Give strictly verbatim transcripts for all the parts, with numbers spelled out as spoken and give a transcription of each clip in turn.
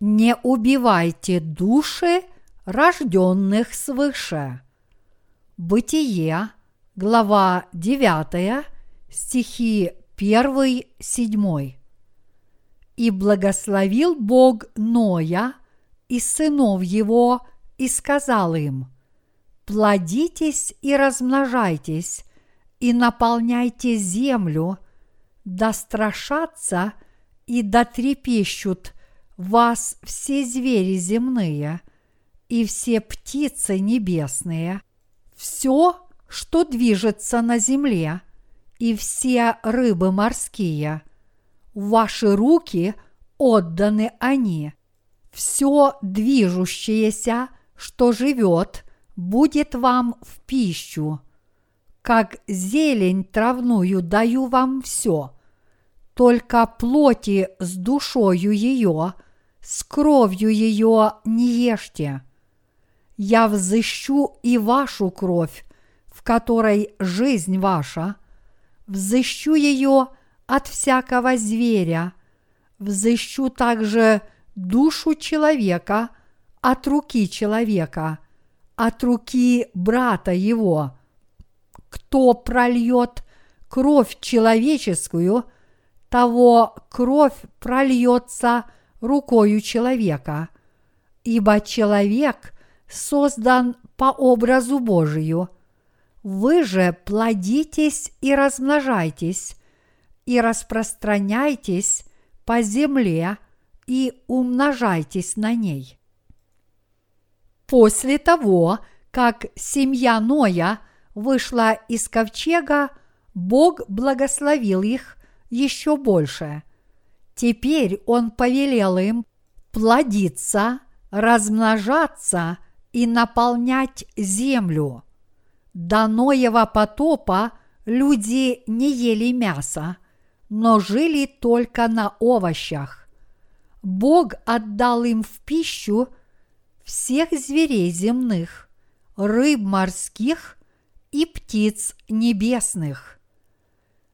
Не убивайте души, рожденных свыше. Бытие, глава девятая, стихи первый-седьмой. И благословил Бог Ноя и сынов его, и сказал им: плодитесь и размножайтесь, и наполняйте землю, да страшатся и да трепещут вас все звери земные и все птицы небесные, все, что движется на земле, и все рыбы морские. В ваши руки отданы они. Все движущееся, что живет, будет вам в пищу. Как зелень травную даю вам все, только плоти с душою ее, с кровью ее не ешьте. Я взыщу и вашу кровь, в которой жизнь ваша, взыщу ее от всякого зверя, взыщу также душу человека от руки человека, от руки брата его. Кто прольет кровь человеческую, того кровь прольется рукою человека, ибо человек создан по образу Божию. Вы же плодитесь и размножайтесь, и распространяйтесь по земле, и умножайтесь на ней. После того, как семья Ноя вышла из ковчега, Бог благословил их еще больше. Теперь Он повелел им плодиться, размножаться и наполнять землю. До Ноева потопа люди не ели мяса, но жили только на овощах. Бог отдал им в пищу всех зверей земных, рыб морских и птиц небесных.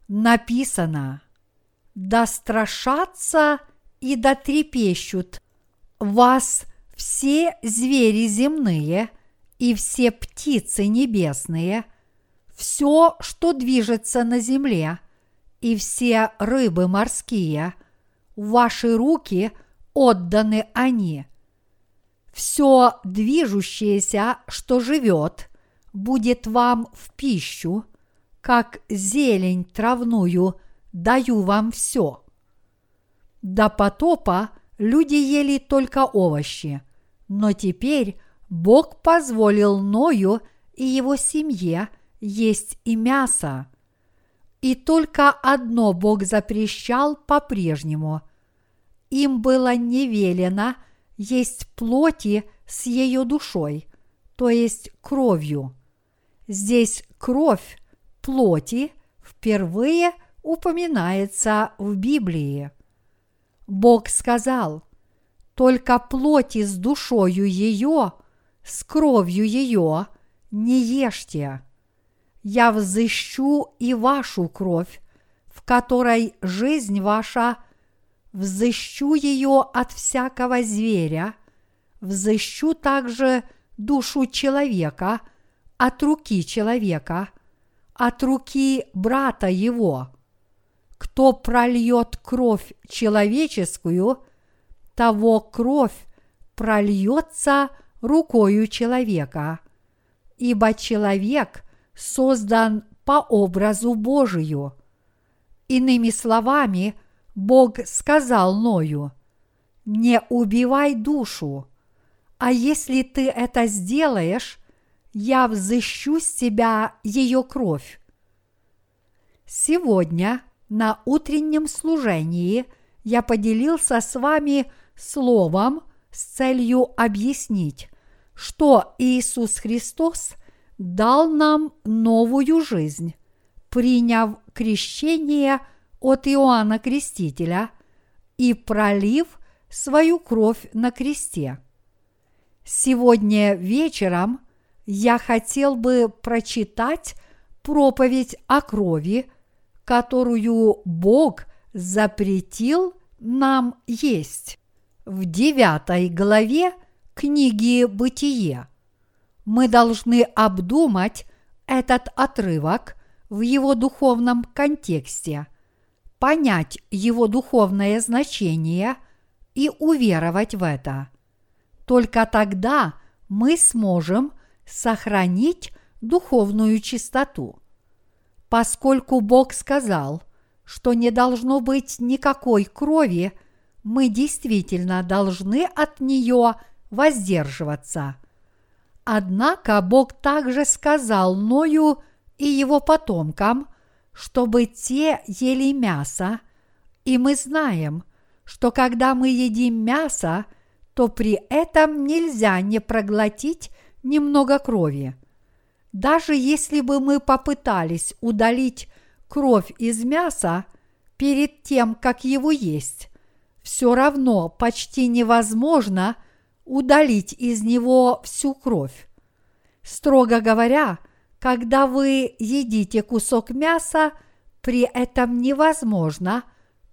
Написано: «Да страшатся и да трепещут вас все звери земные и все птицы небесные, все, что движется на земле, и все рыбы морские, в ваши руки отданы они. Все движущееся, что живет, будет вам в пищу, как зелень травную даю вам все». До потопа люди ели только овощи, но теперь Бог позволил Ною и его семье есть и мясо. И только одно Бог запрещал по-прежнему. Им было не велено есть плоти с ее душой, то есть кровью. Здесь кровь плоти впервые упоминается в Библии. Бог сказал: «Только плоти с душою ее, с кровью ее не ешьте. Я взыщу и вашу кровь, в которой жизнь ваша, взыщу ее от всякого зверя, взыщу также душу человека от руки человека, от руки брата его. Кто прольет кровь человеческую, того кровь прольется рукою человека, ибо человек создан по образу Божию». Иными словами, Бог сказал Ною: «Не убивай душу, а если ты это сделаешь, я взыщу с тебя ее кровь». Сегодня на утреннем служении я поделился с вами словом с целью объяснить, что Иисус Христос дал нам новую жизнь, приняв крещение от Иоанна Крестителя и пролив свою кровь на кресте. Сегодня вечером я хотел бы прочитать проповедь о крови, которую Бог запретил нам есть. в девятой главе книги «Бытие». Мы должны обдумать этот отрывок в его духовном контексте, понять его духовное значение и уверовать в это. Только тогда мы сможем сохранить духовную чистоту. Поскольку Бог сказал, что не должно быть никакой крови, мы действительно должны от нее воздерживаться. Однако Бог также сказал Ною и его потомкам, чтобы те ели мясо, и мы знаем, что когда мы едим мясо, то при этом нельзя не проглотить немного крови. Даже если бы мы попытались удалить кровь из мяса перед тем, как его есть, все равно почти невозможно удалить из него всю кровь. Строго говоря, когда вы едите кусок мяса, при этом невозможно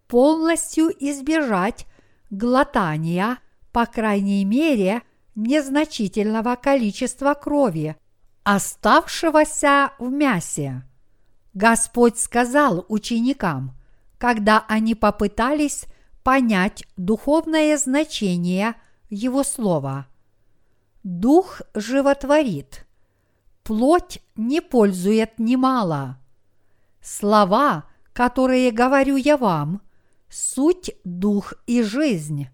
полностью избежать глотания, по крайней мере, незначительного количества крови, оставшегося в мясе. Господь сказал ученикам, когда они попытались понять духовное значение Его слова: «Дух животворит, плоть не пользует немало. Слова, которые говорю я вам, суть дух и жизнь».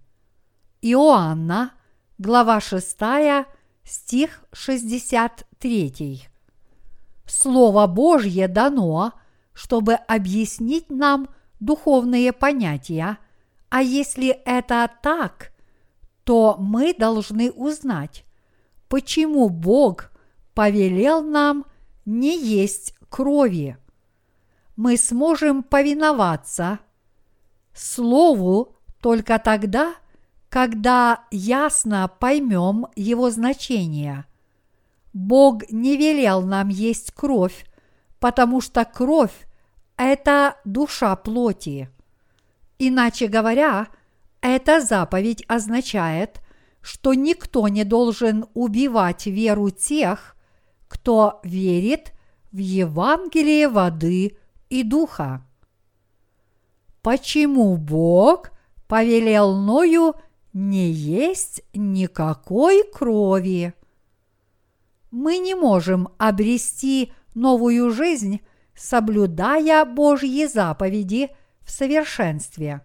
Иоанна, глава шестая, стих шестьдесят три. Слово Божье дано, чтобы объяснить нам духовные понятия, а если это так, то мы должны узнать, почему Бог повелел нам не есть крови. Мы сможем повиноваться Слову только тогда, когда ясно поймем его значение. Бог не велел нам есть кровь, потому что кровь – это душа плоти. Иначе говоря, эта заповедь означает, что никто не должен убивать веру тех, кто верит в Евангелие воды и духа. Почему Бог повелел Ною не есть никакой крови? Мы не можем обрести новую жизнь, соблюдая Божьи заповеди в совершенстве.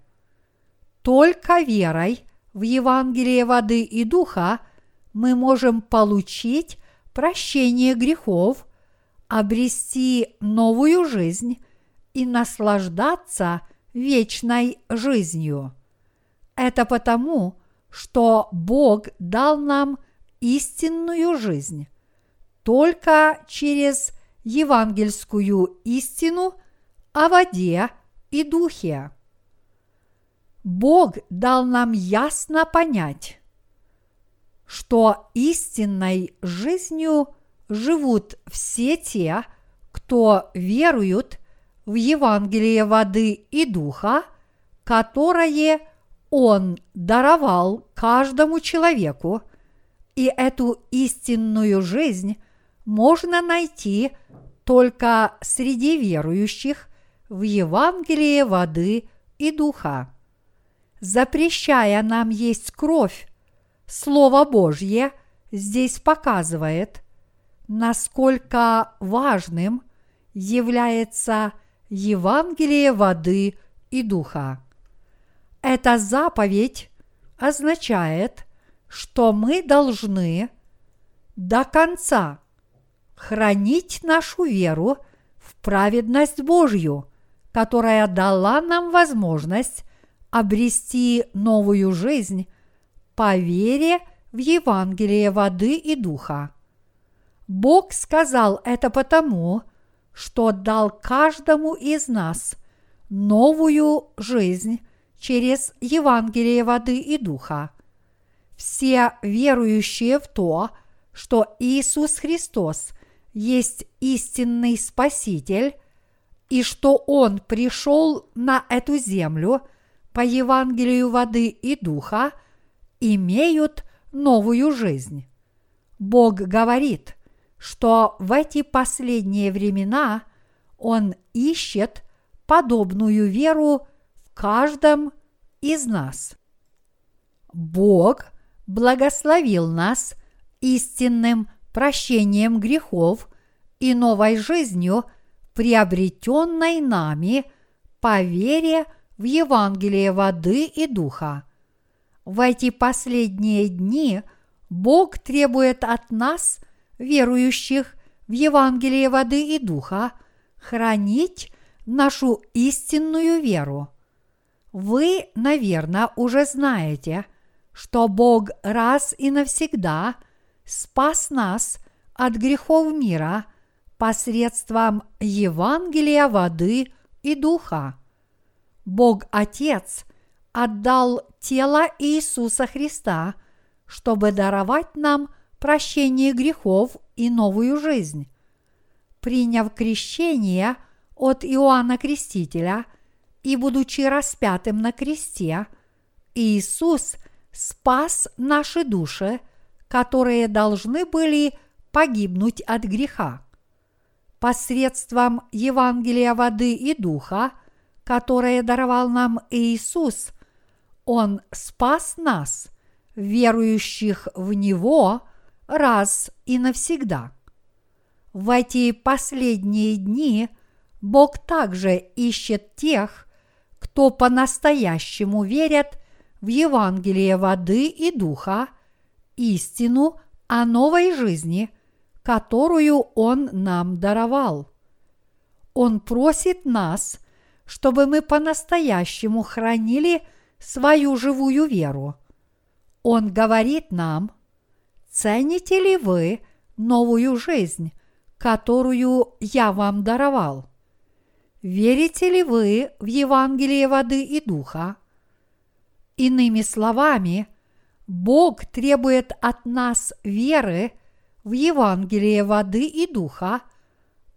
Только верой в Евангелие воды и духа мы можем получить прощение грехов, обрести новую жизнь и наслаждаться вечной жизнью. Это потому, что Бог дал нам истинную жизнь. Только через евангельскую истину о воде и духе. Бог дал нам ясно понять, что истинной жизнью живут все те, кто веруют в Евангелие воды и духа, которое Он даровал каждому человеку, и эту истинную жизнь можно найти только среди верующих в Евангелие воды и духа. Запрещая нам есть кровь, Слово Божье здесь показывает, насколько важным является Евангелие воды и духа. Эта заповедь означает, что мы должны до конца хранить нашу веру в праведность Божью, которая дала нам возможность обрести новую жизнь по вере в Евангелие воды и духа. Бог сказал это потому, что дал каждому из нас новую жизнь через Евангелие воды и духа. Все верующие в то, что Иисус Христос есть истинный Спаситель, и что Он пришел на эту землю по Евангелию воды и духа имеют новую жизнь. Бог говорит, что в эти последние времена Он ищет подобную веру в каждом из нас. Бог благословил нас истинным прощением грехов и новой жизнью, приобретенной нами по вере в Евангелие воды и духа. В эти последние дни Бог требует от нас, верующих в Евангелие воды и духа, хранить нашу истинную веру. Вы, наверное, уже знаете, что Бог раз и навсегда спас нас от грехов мира посредством Евангелия воды и духа. Бог Отец отдал тело Иисуса Христа, чтобы даровать нам прощение грехов и новую жизнь. Приняв крещение от Иоанна Крестителя и будучи распятым на кресте, Иисус спас наши души, которые должны были погибнуть от греха. Посредством Евангелия воды и духа, которое даровал нам Иисус, Он спас нас, верующих в Него, раз и навсегда. В эти последние дни Бог также ищет тех, кто по-настоящему верит в Евангелие воды и духа, истину о новой жизни, которую Он нам даровал. Он просит нас, чтобы мы по-настоящему хранили свою живую веру. Он говорит нам: «Цените ли вы новую жизнь, которую я вам даровал? Верите ли вы в Евангелие воды и духа?» Иными словами, Бог требует от нас веры в Евангелие воды и духа,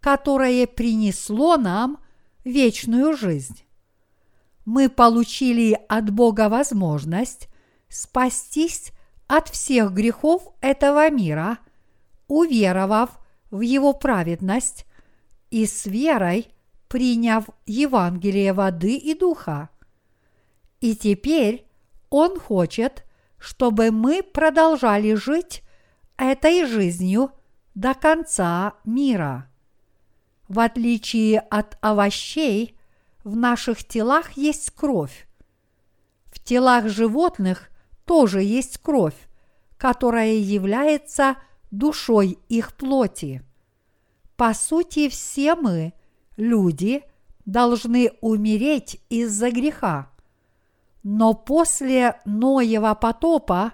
которое принесло нам вечную жизнь. Мы получили от Бога возможность спастись от всех грехов этого мира, уверовав в Его праведность и с верой приняв Евангелие воды и духа. И теперь Он хочет, чтобы мы продолжали жить этой жизнью до конца мира. В отличие от овощей, в наших телах есть кровь. В телах животных тоже есть кровь, которая является душой их плоти. По сути, все мы, люди, должны умереть из-за греха. Но после Ноева потопа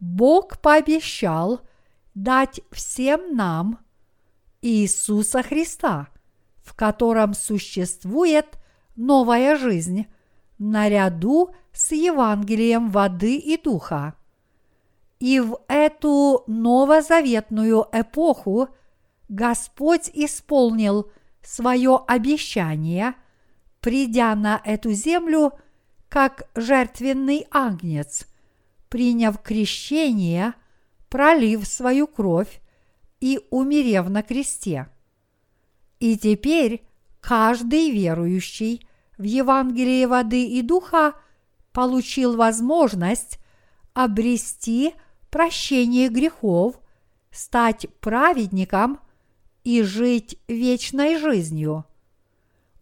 Бог пообещал дать всем нам Иисуса Христа, в котором существует новая жизнь, наряду с Евангелием воды и духа. И в эту новозаветную эпоху Господь исполнил свое обещание, придя на эту землю как жертвенный агнец, приняв крещение, пролив свою кровь и умерев на кресте. И теперь каждый верующий в Евангелие воды и духа получил возможность обрести прощение грехов, стать праведником и жить вечной жизнью.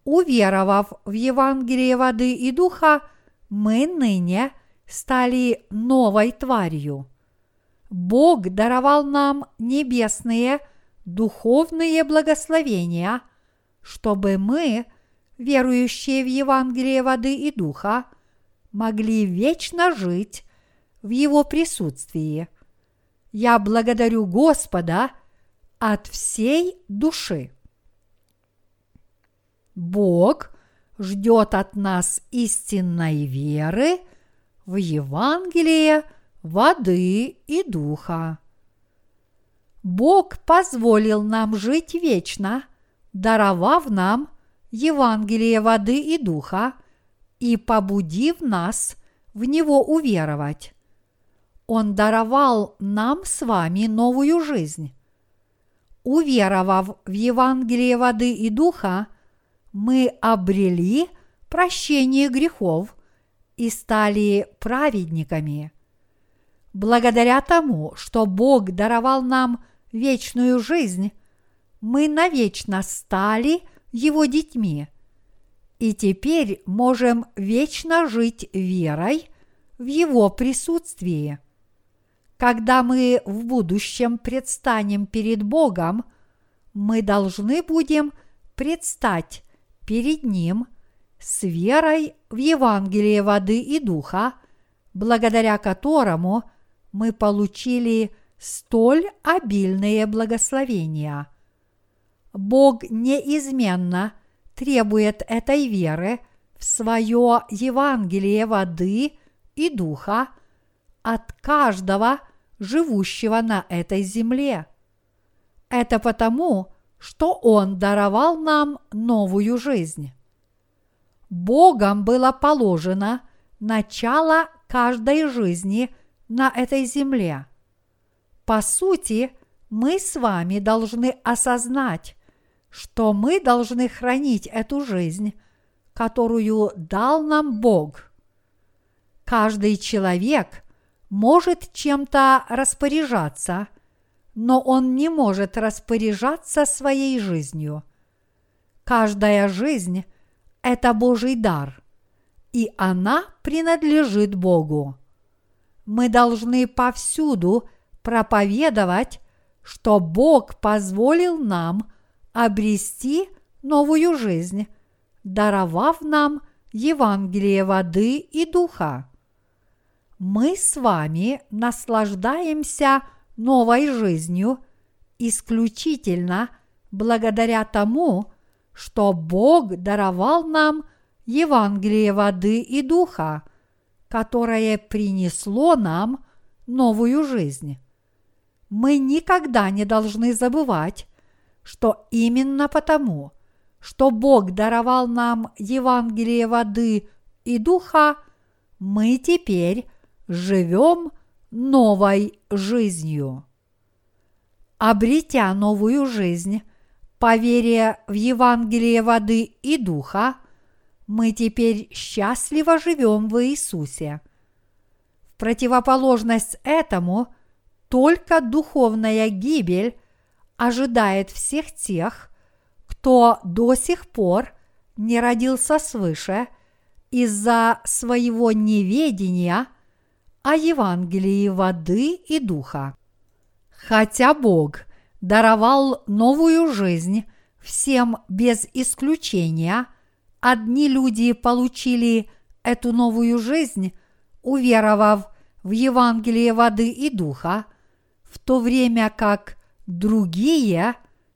Уверовав в Евангелие воды и духа, мы ныне стали новой тварью. Бог даровал нам небесные духовные благословения, чтобы мы, верующие в Евангелие воды и духа, могли вечно жить в Его присутствии. Я благодарю Господа от всей души. Бог ждет от нас истинной веры в Евангелие воды и духа. Бог позволил нам жить вечно, даровав нам Евангелие воды и духа и побудив нас в него уверовать. Он даровал нам с вами новую жизнь. Уверовав в Евангелие воды и духа, мы обрели прощение грехов и стали праведниками. Благодаря тому, что Бог даровал нам вечную жизнь, мы навечно стали Его детьми и теперь можем вечно жить верой в Его присутствии. Когда мы в будущем предстанем перед Богом, мы должны будем предстать перед Ним с верой в Евангелие воды и духа, благодаря которому мы получили столь обильные благословения. Бог неизменно требует этой веры в свое Евангелие воды и духа от каждого живущего на этой земле. Это потому, что Он даровал нам новую жизнь. Богом было положено начало каждой жизни на этой земле. По сути, мы с вами должны осознать, что мы должны хранить эту жизнь, которую дал нам Бог. Каждый человек может чем-то распоряжаться, но он не может распоряжаться своей жизнью. Каждая жизнь – это Божий дар, и она принадлежит Богу. Мы должны повсюду проповедовать, что Бог позволил нам обрести новую жизнь, даровав нам Евангелие воды и духа. Мы с вами наслаждаемся новой жизнью исключительно благодаря тому, что Бог даровал нам Евангелие воды и духа, которое принесло нам новую жизнь. Мы никогда не должны забывать, что именно потому, что Бог даровал нам Евангелие воды и духа, мы теперь живем новой жизнью. Обретя новую жизнь по вере в Евангелие воды и духа, мы теперь счастливо живем в Иисусе. В противоположность этому только духовная гибель ожидает всех тех, кто до сих пор не родился свыше из-за своего неведения о Евангелии воды и духа. Хотя Бог даровал новую жизнь всем без исключения, одни люди получили эту новую жизнь, уверовав в Евангелие воды и духа, в то время как другие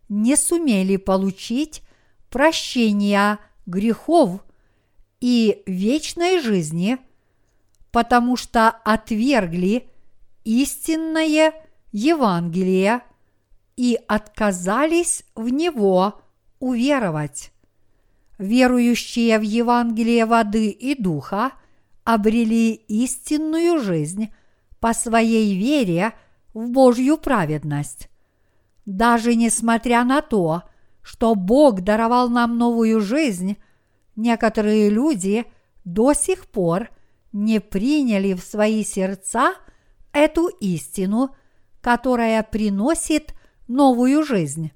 не сумели получить прощения грехов и вечной жизни, потому что отвергли истинное Евангелие и отказались в него уверовать. Верующие в Евангелие воды и духа обрели истинную жизнь по своей вере в Божью праведность. Даже несмотря на то, что Бог даровал нам новую жизнь, некоторые люди до сих пор не приняли в свои сердца эту истину, которая приносит новую жизнь,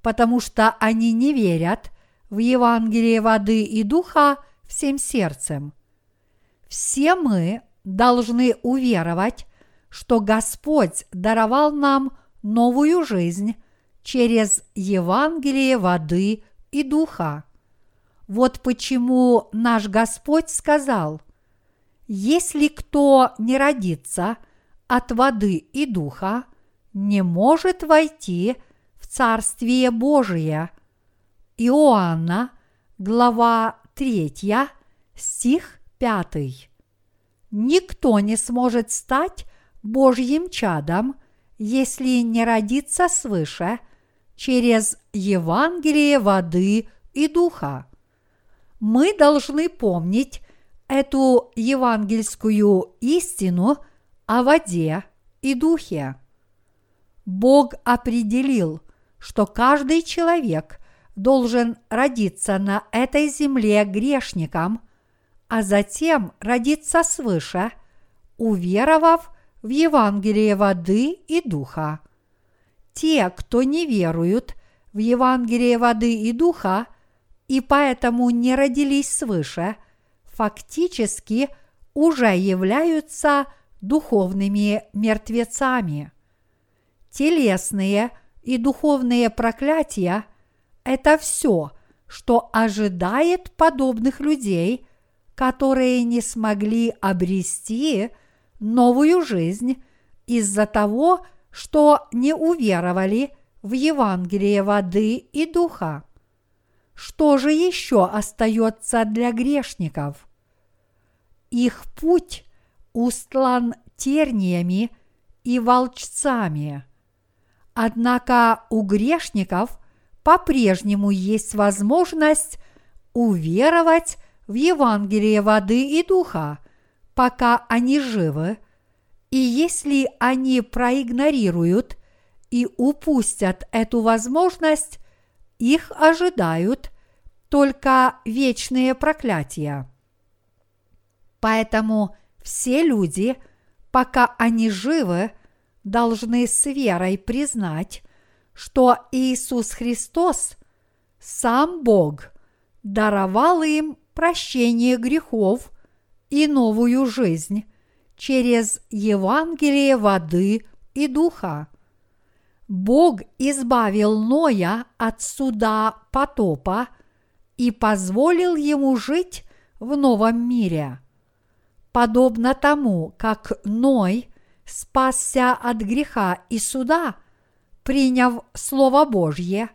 потому что они не верят в Евангелие воды и духа всем сердцем. Все мы должны уверовать, что Господь даровал нам новую жизнь через Евангелие воды и духа. Вот почему наш Господь сказал: «Если кто не родится от воды и духа, не может войти в Царствие Божие». Иоанна, глава третья, стих пятый. Никто не сможет стать Божьим чадом, если не родится свыше через Евангелие воды и духа. Мы должны помнить эту евангельскую истину о воде и духе. Бог определил, что каждый человек должен родиться на этой земле грешником, а затем родиться свыше, уверовав в Евангелие воды и духа. Те, кто не веруют в Евангелие воды и духа и поэтому не родились свыше, фактически уже являются духовными мертвецами. Телесные и духовные проклятия – это все, что ожидает подобных людей, которые не смогли обрести новую жизнь из-за того, что не уверовали в Евангелие воды и духа. Что же еще остается для грешников? Их путь устлан терниями и волчцами. Однако у грешников по-прежнему есть возможность уверовать в Евангелие воды и духа, пока они живы, и если они проигнорируют и упустят эту возможность, их ожидают только вечные проклятия. Поэтому все люди, пока они живы, должны с верой признать, что Иисус Христос, сам Бог, даровал им прощение грехов и новую жизнь через Евангелие воды и духа. Бог избавил Ноя от суда потопа и позволил ему жить в новом мире. Подобно тому, как Ной спасся от греха и суда, приняв Слово Божье,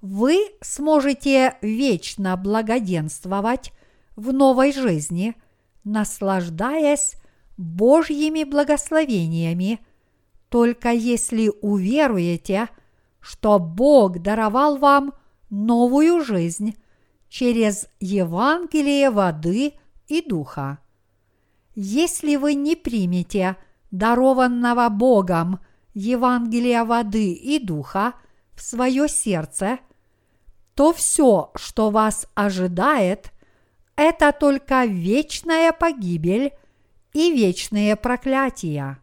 вы сможете вечно благоденствовать в новой жизни, наслаждаясь Божьими благословениями, только если уверуете, что Бог даровал вам новую жизнь через Евангелие воды и духа. Если вы не примете дарованного Богом Евангелия воды и духа в свое сердце, то все, что вас ожидает, это только вечная погибель и вечные проклятия.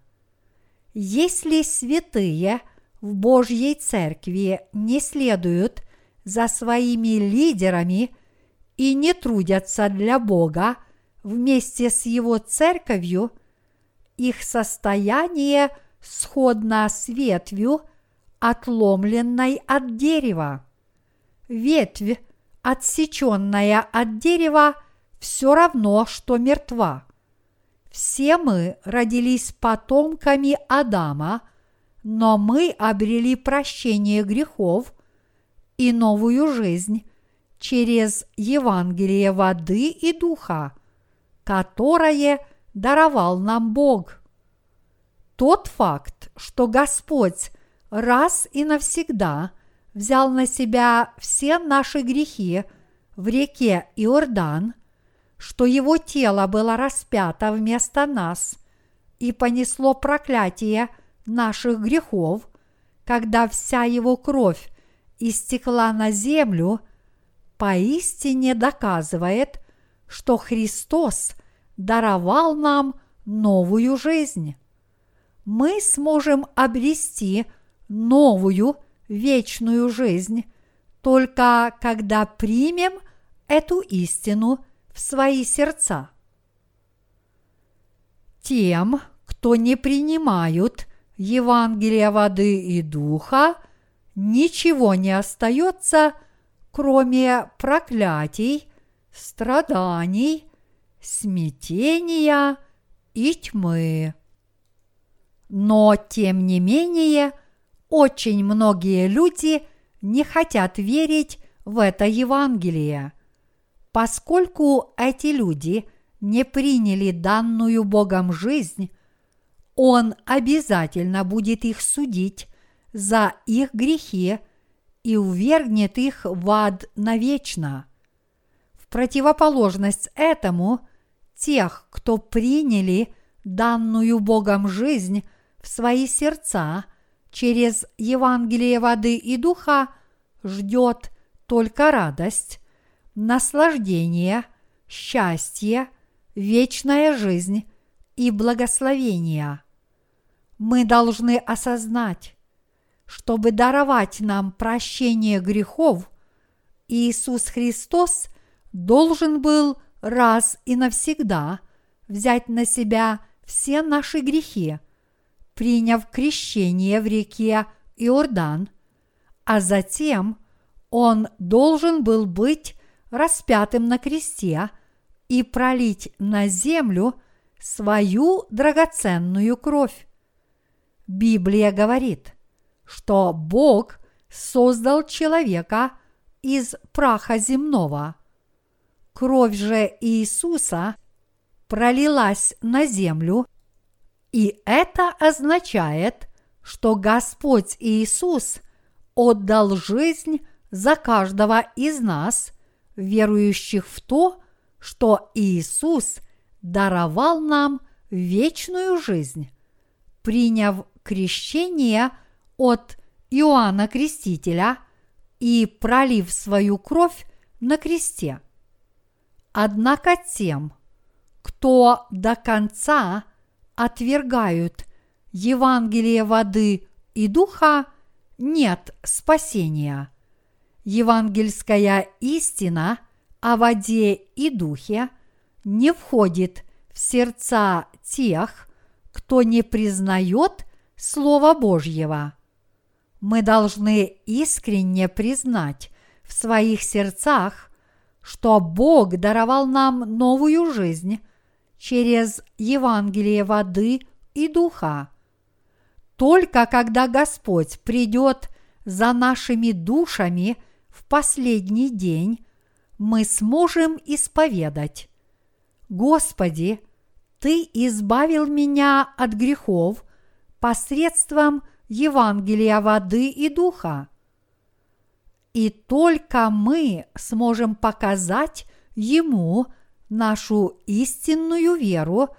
Если святые в Божьей Церкви не следуют за своими лидерами и не трудятся для Бога вместе с Его Церковью, их состояние сходно с ветвью, отломленной от дерева. Ветвь, отсеченная от дерева, все равно, что мертва. Все мы родились потомками Адама, но мы обрели прощение грехов и новую жизнь через Евангелие воды и духа, которое даровал нам Бог. Тот факт, что Господь раз и навсегда взял на себя все наши грехи в реке Иордан, что Его тело было распято вместо нас и понесло проклятие наших грехов, когда вся Его кровь истекла на землю, поистине доказывает, что Христос даровал нам новую жизнь. Мы сможем обрести новую вечную жизнь, только когда примем эту истину в свои сердца. Тем, кто не принимают Евангелие воды и духа, ничего не остается, кроме проклятий, страданий, смятения и тьмы. Но, тем не менее, очень многие люди не хотят верить в это Евангелие. Поскольку эти люди не приняли данную Богом жизнь, Он обязательно будет их судить за их грехи и увергнет их в ад навечно. В противоположность этому, тех, кто приняли данную Богом жизнь в в свои сердца через Евангелие воды и духа, ждет только радость, наслаждение, счастье, вечная жизнь и благословение. Мы должны осознать, чтобы даровать нам прощение грехов, Иисус Христос должен был раз и навсегда взять на себя все наши грехи, приняв крещение в реке Иордан, а затем Он должен был быть распятым на кресте и пролить на землю свою драгоценную кровь. Библия говорит, что Бог создал человека из праха земного. Кровь же Иисуса пролилась на землю, и это означает, что Господь Иисус отдал жизнь за каждого из нас, верующих в то, что Иисус даровал нам вечную жизнь, приняв крещение от Иоанна Крестителя и пролив свою кровь на кресте. Однако тем, кто до конца отвергают Евангелие воды и духа, нет спасения. Евангельская истина о воде и духе не входит в сердца тех, кто не признает Слова Божьего. Мы должны искренне признать в своих сердцах, что Бог даровал нам новую жизнь через Евангелие воды и духа. Только когда Господь придет за нашими душами в последний день, мы сможем исповедать: «Господи, Ты избавил меня от грехов посредством Евангелия воды и духа». И только мы сможем показать Ему нашу истинную веру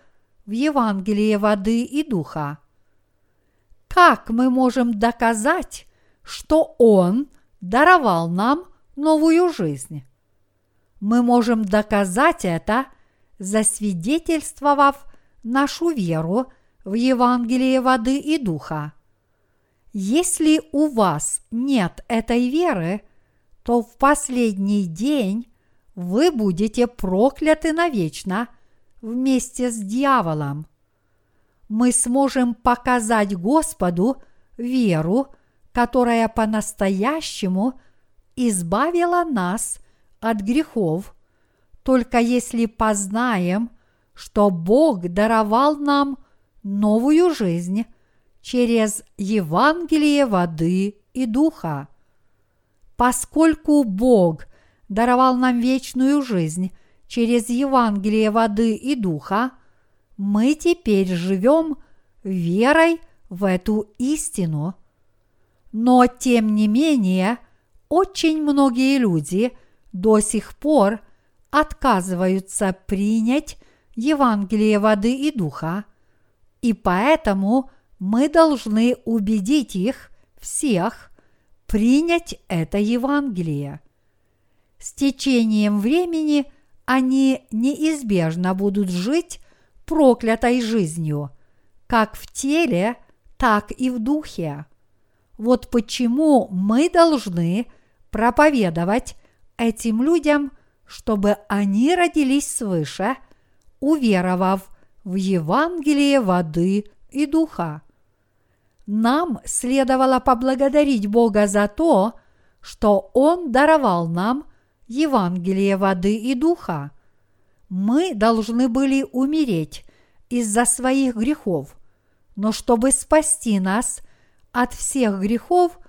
в Евангелие воды и духа. Как мы можем доказать, что Он даровал нам новую жизнь? Мы можем доказать это, засвидетельствовав нашу веру в Евангелие воды и духа. Если у вас нет этой веры, то в последний день вы будете прокляты навечно вместе с дьяволом. Мы сможем показать Господу веру, которая по-настоящему избавила нас от грехов, только если познаем, что Бог даровал нам новую жизнь через Евангелие воды и духа. Поскольку Бог даровал нам вечную жизнь через Евангелие воды и духа, мы теперь живем верой в эту истину. Но, тем не менее, очень многие люди до сих пор отказываются принять Евангелие воды и духа, и поэтому мы должны убедить их всех принять это Евангелие. С течением времени они неизбежно будут жить проклятой жизнью, как в теле, так и в духе. Вот почему мы должны проповедовать этим людям, чтобы они родились свыше, уверовав в Евангелие воды и духа. Нам следовало поблагодарить Бога за то, что Он даровал нам Евангелие воды и духа. Мы должны были умереть из-за своих грехов, но чтобы спасти нас от всех грехов,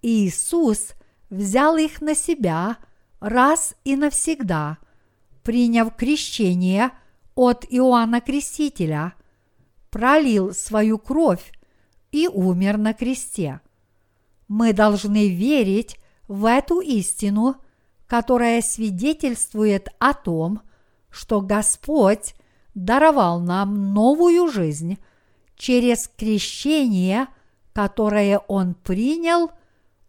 Иисус взял их на себя раз и навсегда, приняв крещение от Иоанна Крестителя, пролил свою кровь и умер на кресте. Мы должны верить в эту истину, которая свидетельствует о том, что Господь даровал нам новую жизнь через крещение, которое он принял,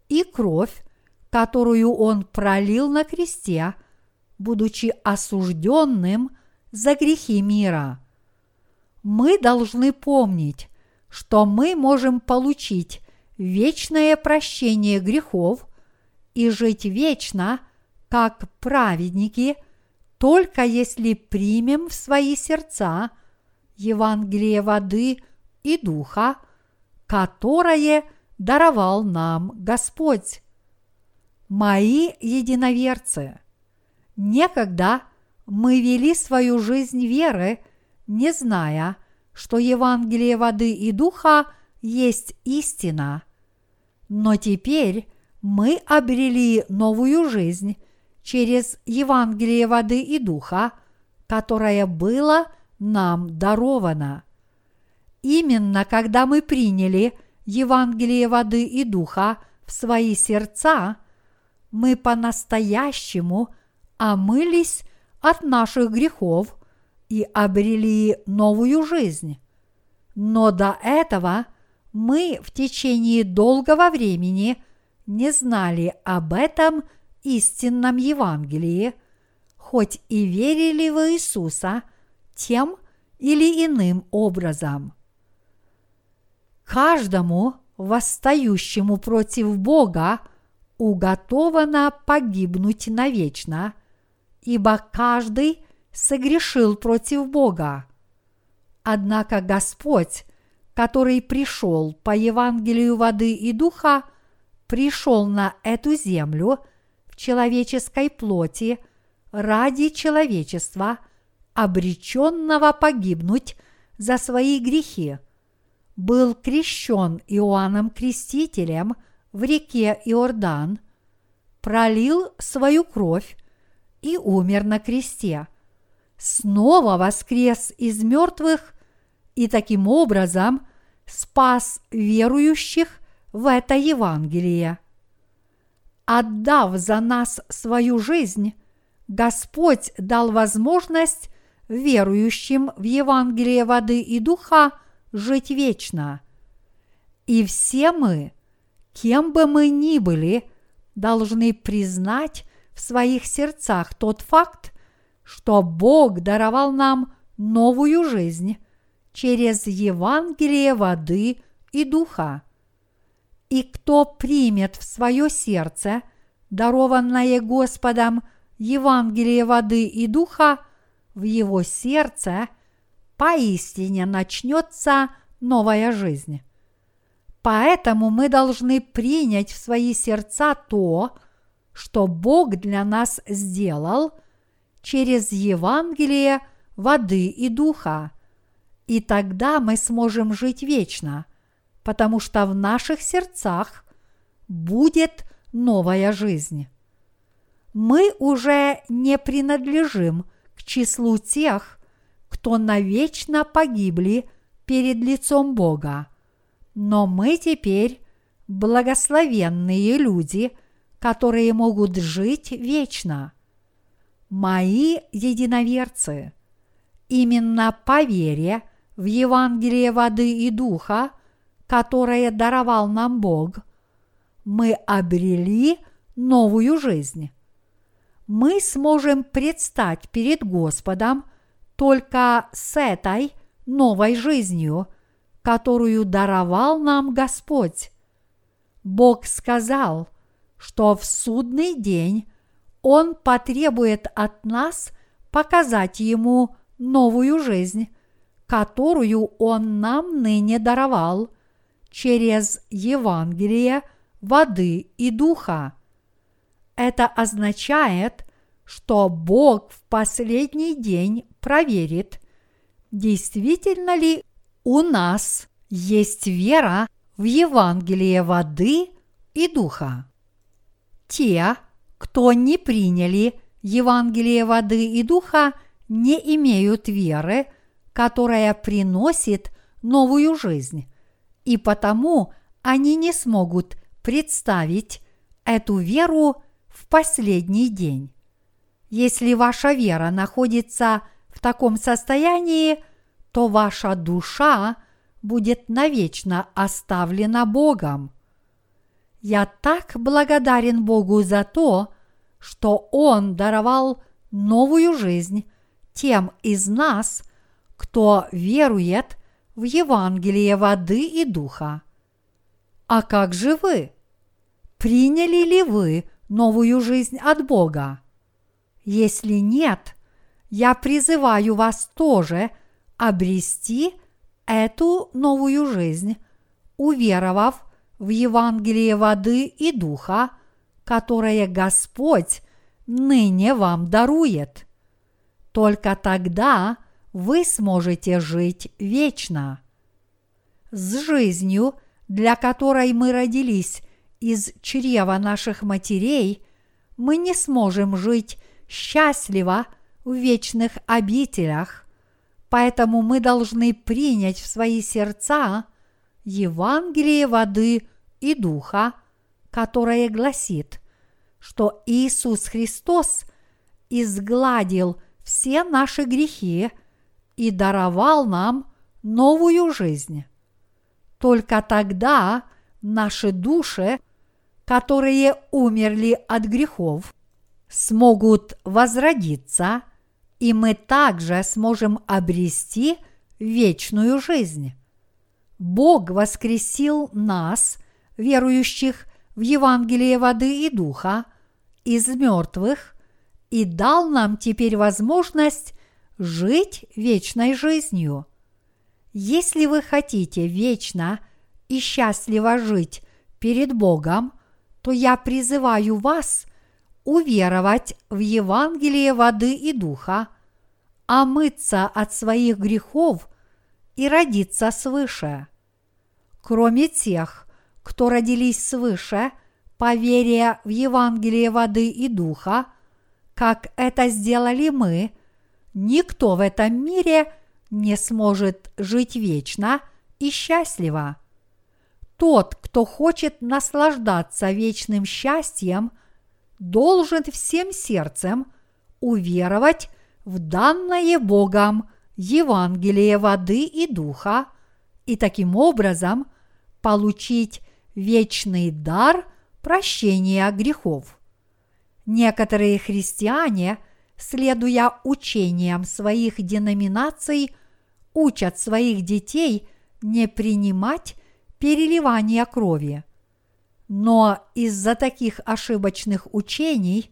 и кровь, которую он пролил на кресте, будучи осужденным за грехи мира. Мы должны помнить, что мы можем получить вечное прощение грехов и жить вечно, как праведники, только если примем в свои сердца Евангелие воды и духа, которое даровал нам Господь. Мои единоверцы, некогда мы вели свою жизнь веры, не зная, что Евангелие воды и духа есть истина. Но теперь мы обрели новую жизнь через Евангелие воды и духа, которое было нам даровано. Именно когда мы приняли Евангелие воды и духа в свои сердца, мы по-настоящему омылись от наших грехов и обрели новую жизнь. Но до этого мы в течение долгого времени не знали об этом истинном Евангелии, хоть и верили в Иисуса тем или иным образом. Каждому восстающему против Бога уготовано погибнуть навечно, ибо каждый согрешил против Бога. Однако Господь, который пришел по Евангелию воды и духа, пришел на эту землю в человеческой плоти ради человечества, обреченного погибнуть за свои грехи, был крещен Иоанном Крестителем в реке Иордан, пролил свою кровь и умер на кресте, снова воскрес из мертвых и таким образом спас верующих в это Евангелие. Отдав за нас свою жизнь, Господь дал возможность верующим в Евангелие воды и духа жить вечно. И все мы, кем бы мы ни были, должны признать в своих сердцах тот факт, что Бог даровал нам новую жизнь через Евангелие воды и духа. И кто примет в свое сердце дарованное Господом Евангелие воды и духа, в его сердце поистине начнется новая жизнь. Поэтому мы должны принять в свои сердца то, что Бог для нас сделал через Евангелие воды и духа, и тогда мы сможем жить вечно, потому что в наших сердцах будет новая жизнь. Мы уже не принадлежим к числу тех, кто навечно погибли перед лицом Бога, но мы теперь благословенные люди, которые могут жить вечно. Мои единоверцы, именно по вере в Евангелие воды и духа, которое даровал нам Бог, мы обрели новую жизнь. Мы сможем предстать перед Господом только с этой новой жизнью, которую даровал нам Господь. Бог сказал, что в судный день Он потребует от нас показать Ему новую жизнь, которую Он нам ныне даровал через Евангелие воды и духа. Это означает, что Бог в последний день проверит, действительно ли у нас есть вера в Евангелие воды и духа. Те, кто не приняли Евангелие воды и духа, не имеют веры, которая приносит новую жизнь, и потому они не смогут представить эту веру в последний день. Если ваша вера находится в таком состоянии, то ваша душа будет навечно оставлена Богом. Я так благодарен Богу за то, что Он даровал новую жизнь тем из нас, кто верует в Евангелие воды и духа. А как же вы? Приняли ли вы новую жизнь от Бога? Если нет, я призываю вас тоже обрести эту новую жизнь, уверовав в Евангелие воды и духа, которое Господь ныне вам дарует. Только тогда вы сможете жить вечно. С жизнью, для которой мы родились из чрева наших матерей, мы не сможем жить счастливо в вечных обителях, поэтому мы должны принять в свои сердца Евангелие воды и духа, которое гласит, что Иисус Христос изгладил все наши грехи и даровал нам новую жизнь. Только тогда наши души, которые умерли от грехов, смогут возродиться, и мы также сможем обрести вечную жизнь. Бог воскресил нас, верующих в Евангелие воды и духа, из мертвых, и дал нам теперь возможность жить вечной жизнью. Если вы хотите вечно и счастливо жить перед Богом, то я призываю вас уверовать в Евангелие воды и духа, омыться от своих грехов и родиться свыше. Кроме тех, кто родились свыше по вере в Евангелие воды и духа, как это сделали мы, никто в этом мире не сможет жить вечно и счастливо. Тот, кто хочет наслаждаться вечным счастьем, должен всем сердцем уверовать в данное Богом Евангелие воды и духа и таким образом получить вечный дар прощения грехов. Некоторые христиане, следуя учениям своих деноминаций, учат своих детей не принимать переливание крови. Но из-за таких ошибочных учений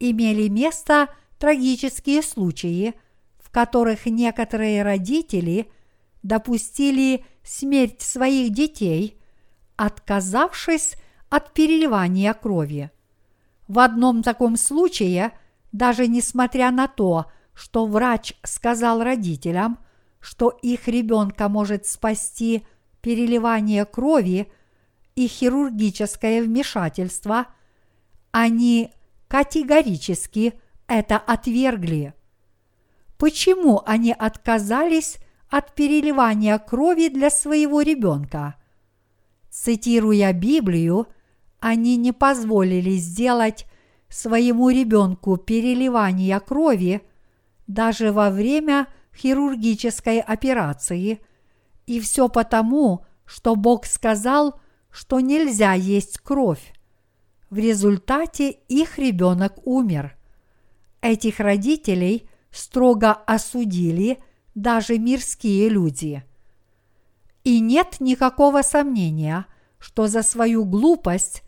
имели место трагические случаи, в которых некоторые родители допустили смерть своих детей, отказавшись от переливания крови. В одном таком случае, даже несмотря на то, что врач сказал родителям, что их ребенка может спасти переливание крови и хирургическое вмешательство, они категорически это отвергли. Почему они отказались от переливания крови для своего ребенка? Цитируя Библию, они не позволили сделать своему ребенку переливание крови даже во время хирургической операции, и все потому, что Бог сказал, что нельзя есть кровь. В результате их ребенок умер. Этих родителей строго осудили даже мирские люди. И нет никакого сомнения, что за свою глупость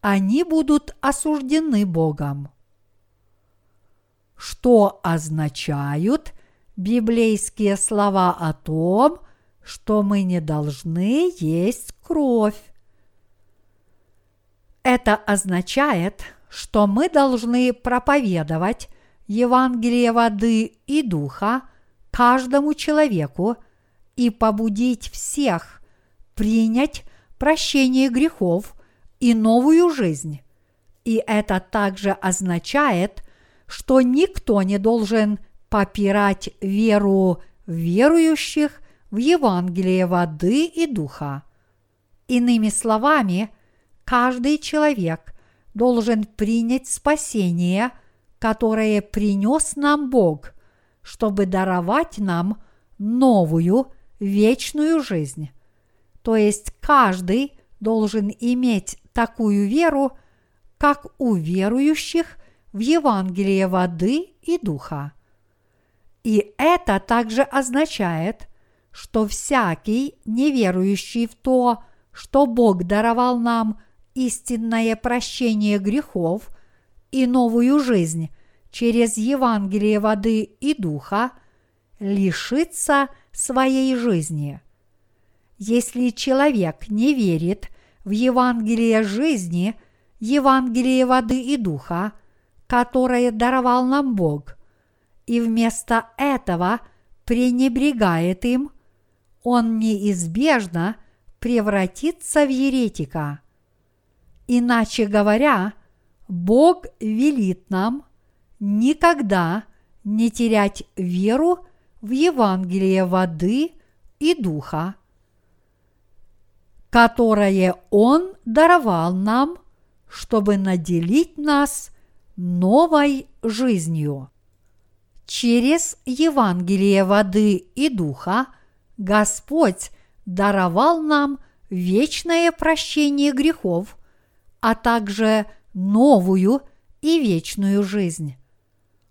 они будут осуждены Богом. Что означают библейские слова о том, что мы не должны есть кровь? Это означает, что мы должны проповедовать Евангелие воды и духа каждому человеку и побудить всех принять прощение грехов и новую жизнь. И это также означает, что никто не должен попирать веру верующих в Евангелие воды и духа. Иными словами, каждый человек должен принять спасение, которое принес нам Бог, чтобы даровать нам новую вечную жизнь. То есть каждый должен иметь такую веру, как у верующих в Евангелие воды и духа. И это также означает, что всякий, неверующий в то, что Бог даровал нам истинное прощение грехов и новую жизнь через Евангелие воды и духа, лишится своей жизни. Если человек не верит в Евангелие жизни, Евангелие воды и духа, которое даровал нам Бог, и вместо этого пренебрегает им, он неизбежно превратится в еретика. Иначе говоря, Бог велит нам никогда не терять веру в Евангелие воды и духа, которое Он даровал нам, чтобы наделить нас новой жизнью. Через Евангелие воды и духа Господь даровал нам вечное прощение грехов, а также новую и вечную жизнь.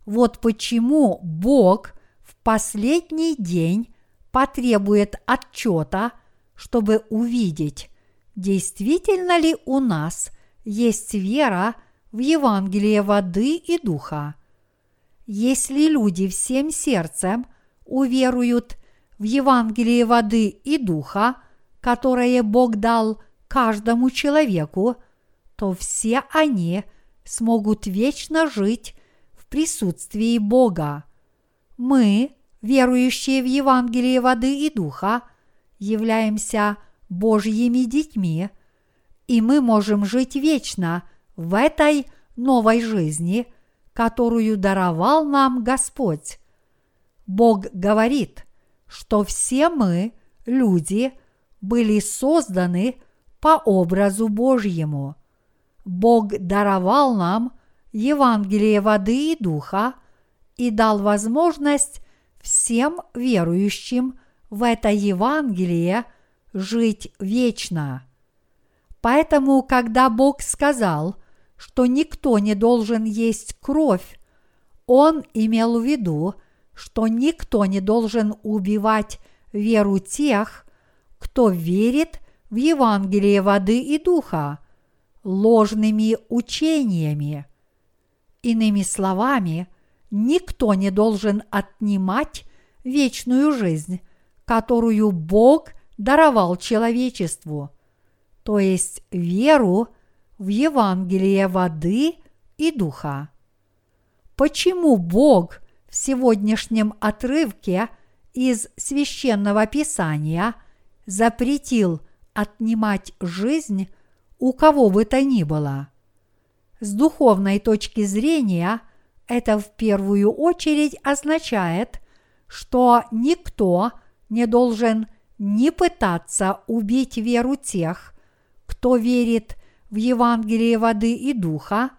Вот почему Бог в последний день потребует отчета, чтобы увидеть, действительно ли у нас есть вера в Евангелие воды и духа. Если люди всем сердцем уверуют в Евангелие воды и духа, которое Бог дал каждому человеку, то все они смогут вечно жить в присутствии Бога. Мы, верующие в Евангелие воды и духа, являемся Божьими детьми, и мы можем жить вечно в этой новой жизни, которую даровал нам Господь. Бог говорит, что все мы, люди, были созданы по образу Божьему. Бог даровал нам Евангелие воды и духа и дал возможность всем верующим в это Евангелие жить вечно. Поэтому, когда Бог сказал, что никто не должен есть кровь, Он имел в виду, что никто не должен убивать веру тех, кто верит в Евангелие воды и духа, ложными учениями. Иными словами, никто не должен отнимать вечную жизнь, которую Бог даровал человечеству, то есть веру в Евангелие воды и духа. Почему Бог в сегодняшнем отрывке из Священного Писания запретил отнимать жизнь у кого бы то ни было? С духовной точки зрения это в первую очередь означает, что никто не должен не пытаться убить веру тех, кто верит в Евангелие воды и духа,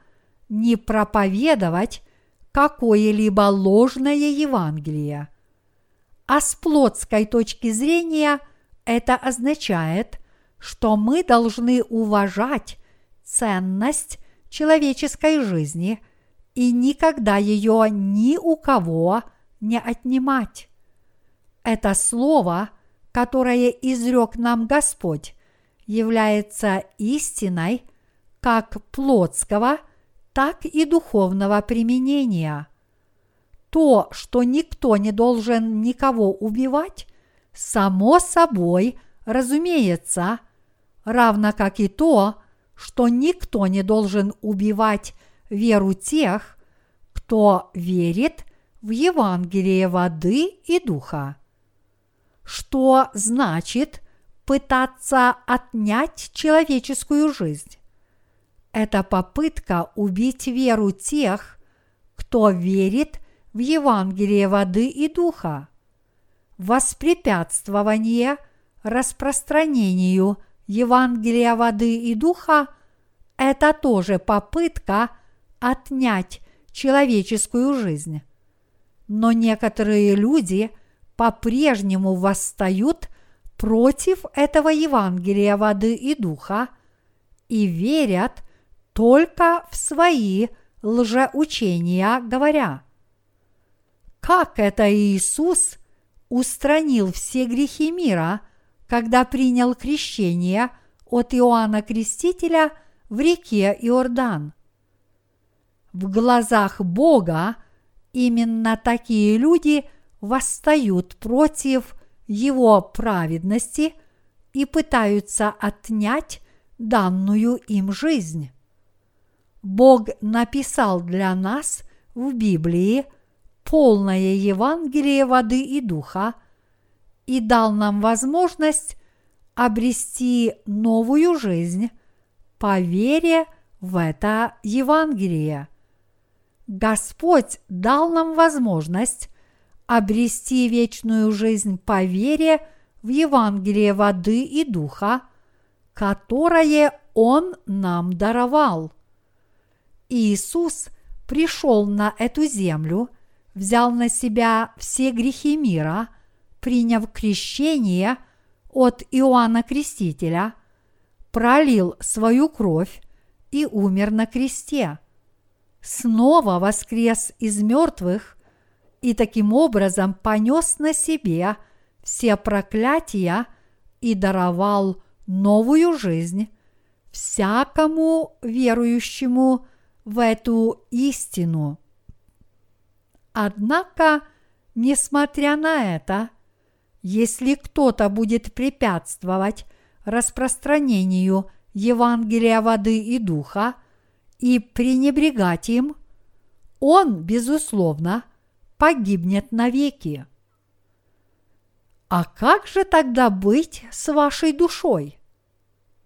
не проповедовать какое-либо ложное Евангелие. А с плотской точки зрения это означает, что мы должны уважать ценность человеческой жизни и никогда ее ни у кого не отнимать. Это слово, которое изрек нам Господь, является истиной как плотского, так и духовного применения. То, что никто не должен никого убивать, само собой разумеется, равно как и то, что никто не должен убивать веру тех, кто верит в Евангелие воды и духа. Что значит пытаться отнять человеческую жизнь? Это попытка убить веру тех, кто верит в Евангелие воды и духа. Воспрепятствование распространению Евангелия воды и духа – это тоже попытка отнять человеческую жизнь. Но некоторые люди по-прежнему восстают против этого Евангелия воды и духа и верят только в свои лжеучения, говоря: «Как это Иисус устранил все грехи мира, когда принял крещение от Иоанна Крестителя в реке Иордан?» В глазах Бога именно такие люди восстают против Его праведности и пытаются отнять данную им жизнь. Бог написал для нас в Библии полное Евангелие воды и духа и дал нам возможность обрести новую жизнь по вере в это Евангелие. Господь дал нам возможность обрести вечную жизнь по вере в Евангелие воды и духа, которое Он нам даровал. Иисус пришел на эту землю, взял на себя все грехи мира, приняв крещение от Иоанна Крестителя, пролил свою кровь и умер на кресте. Снова воскрес из мертвых и таким образом понес на себе все проклятия и даровал новую жизнь всякому верующему в эту истину. Однако, несмотря на это, если кто-то будет препятствовать распространению Евангелия воды и духа и пренебрегать им, он, безусловно, погибнет навеки. А как же тогда быть с вашей душой?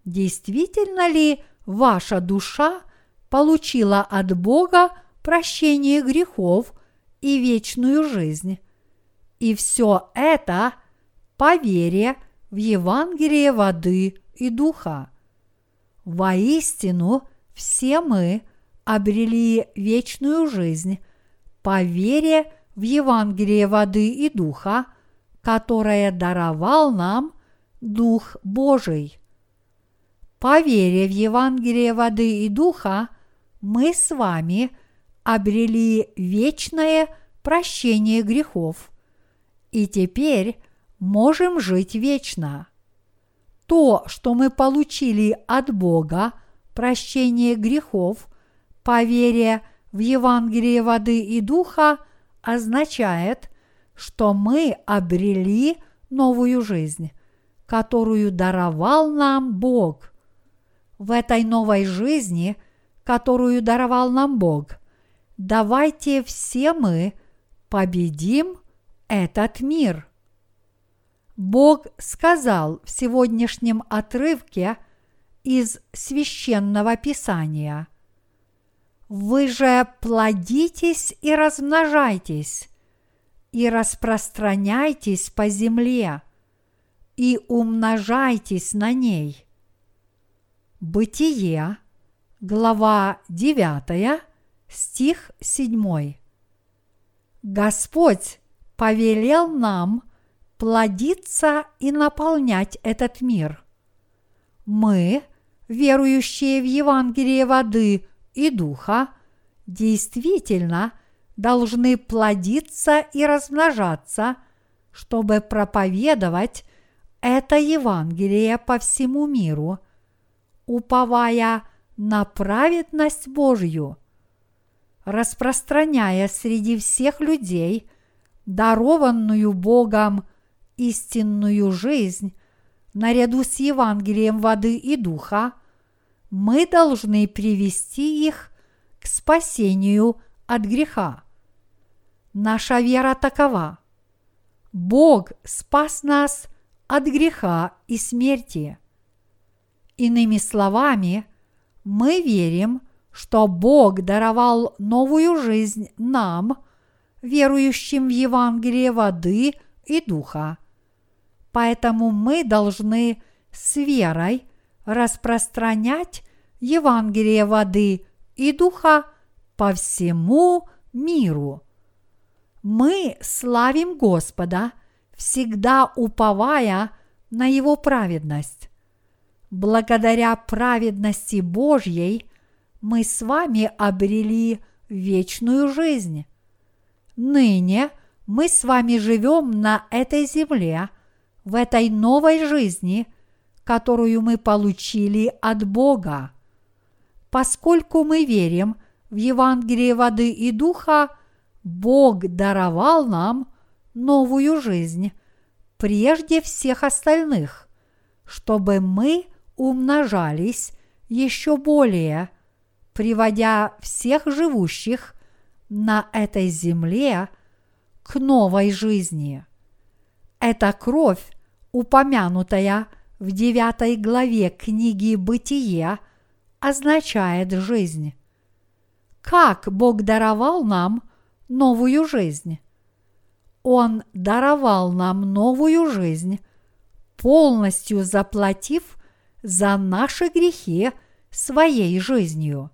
Действительно ли ваша душа получила от Бога прощение грехов и вечную жизнь? И все это по вере в Евангелие воды и духа. Воистину, все мы обрели вечную жизнь по вере в Евангелие воды и духа, которое даровал нам Дух Божий. По вере в Евангелие воды и духа мы с вами обрели вечное прощение грехов и теперь можем жить вечно. То, что мы получили от Бога прощение грехов по вере в Евангелие воды и духа, означает, что мы обрели новую жизнь, которую даровал нам Бог. В этой новой жизни, которую даровал нам Бог, давайте все мы победим этот мир. Бог сказал в сегодняшнем отрывке из Священного Писания: «Вы же плодитесь и размножайтесь, и распространяйтесь по земле, и умножайтесь на ней». Бытие, глава девятая, стих седьмой. Господь повелел нам плодиться и наполнять этот мир. Мы, верующие в Евангелие воды и духа, действительно должны плодиться и размножаться, чтобы проповедовать это Евангелие по всему миру, уповая на праведность Божью, распространяя среди всех людей дарованную Богом истинную жизнь наряду с Евангелием воды и духа. Мы должны привести их к спасению от греха. Наша вера такова: Бог спас нас от греха и смерти. Иными словами, мы верим, что Бог даровал новую жизнь нам, верующим в Евангелие воды и духа. Поэтому мы должны с верой распространять Евангелие воды и духа по всему миру. Мы славим Господа всегда уповая на Его праведность. Благодаря праведности Божьей мы с вами обрели вечную жизнь. Ныне мы с вами живем на этой земле, в этой новой жизни, которую мы получили от Бога. Поскольку мы верим в Евангелие воды и духа, Бог даровал нам новую жизнь прежде всех остальных, чтобы мы умножались еще более, приводя всех живущих на этой земле к новой жизни. Эта кровь, упомянутая в девятой главе книги «Бытие», означает жизнь. Как Бог даровал нам новую жизнь? Он даровал нам новую жизнь, полностью заплатив за наши грехи своей жизнью.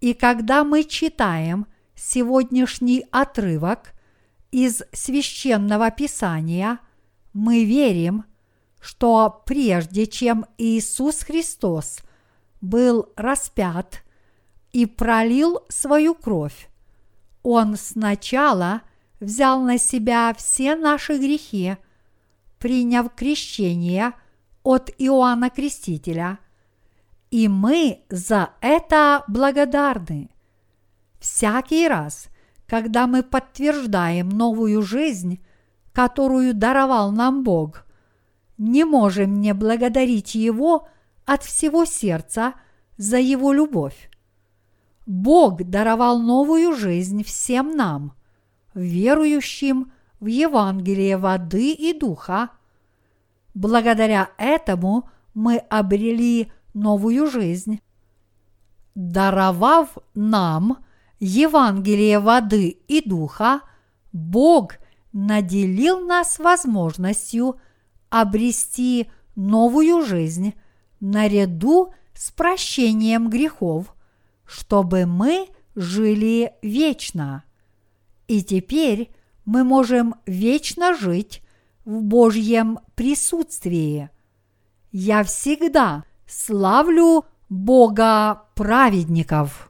И когда мы читаем сегодняшний отрывок из Священного Писания, мы верим, что прежде чем Иисус Христос был распят и пролил свою кровь, Он сначала взял на себя все наши грехи, приняв крещение от Иоанна Крестителя, и мы за это благодарны. Всякий раз, когда мы подтверждаем новую жизнь, которую даровал нам Бог, не можем не благодарить Его от всего сердца за Его любовь. Бог даровал новую жизнь всем нам, верующим в Евангелие воды и духа. Благодаря этому мы обрели новую жизнь, даровав нам Евангелие воды и духа. Бог наделил нас возможностью обрести новую жизнь наряду с прощением грехов, чтобы мы жили вечно. И теперь мы можем вечно жить в Божьем присутствии. Я всегда славлю Бога праведников.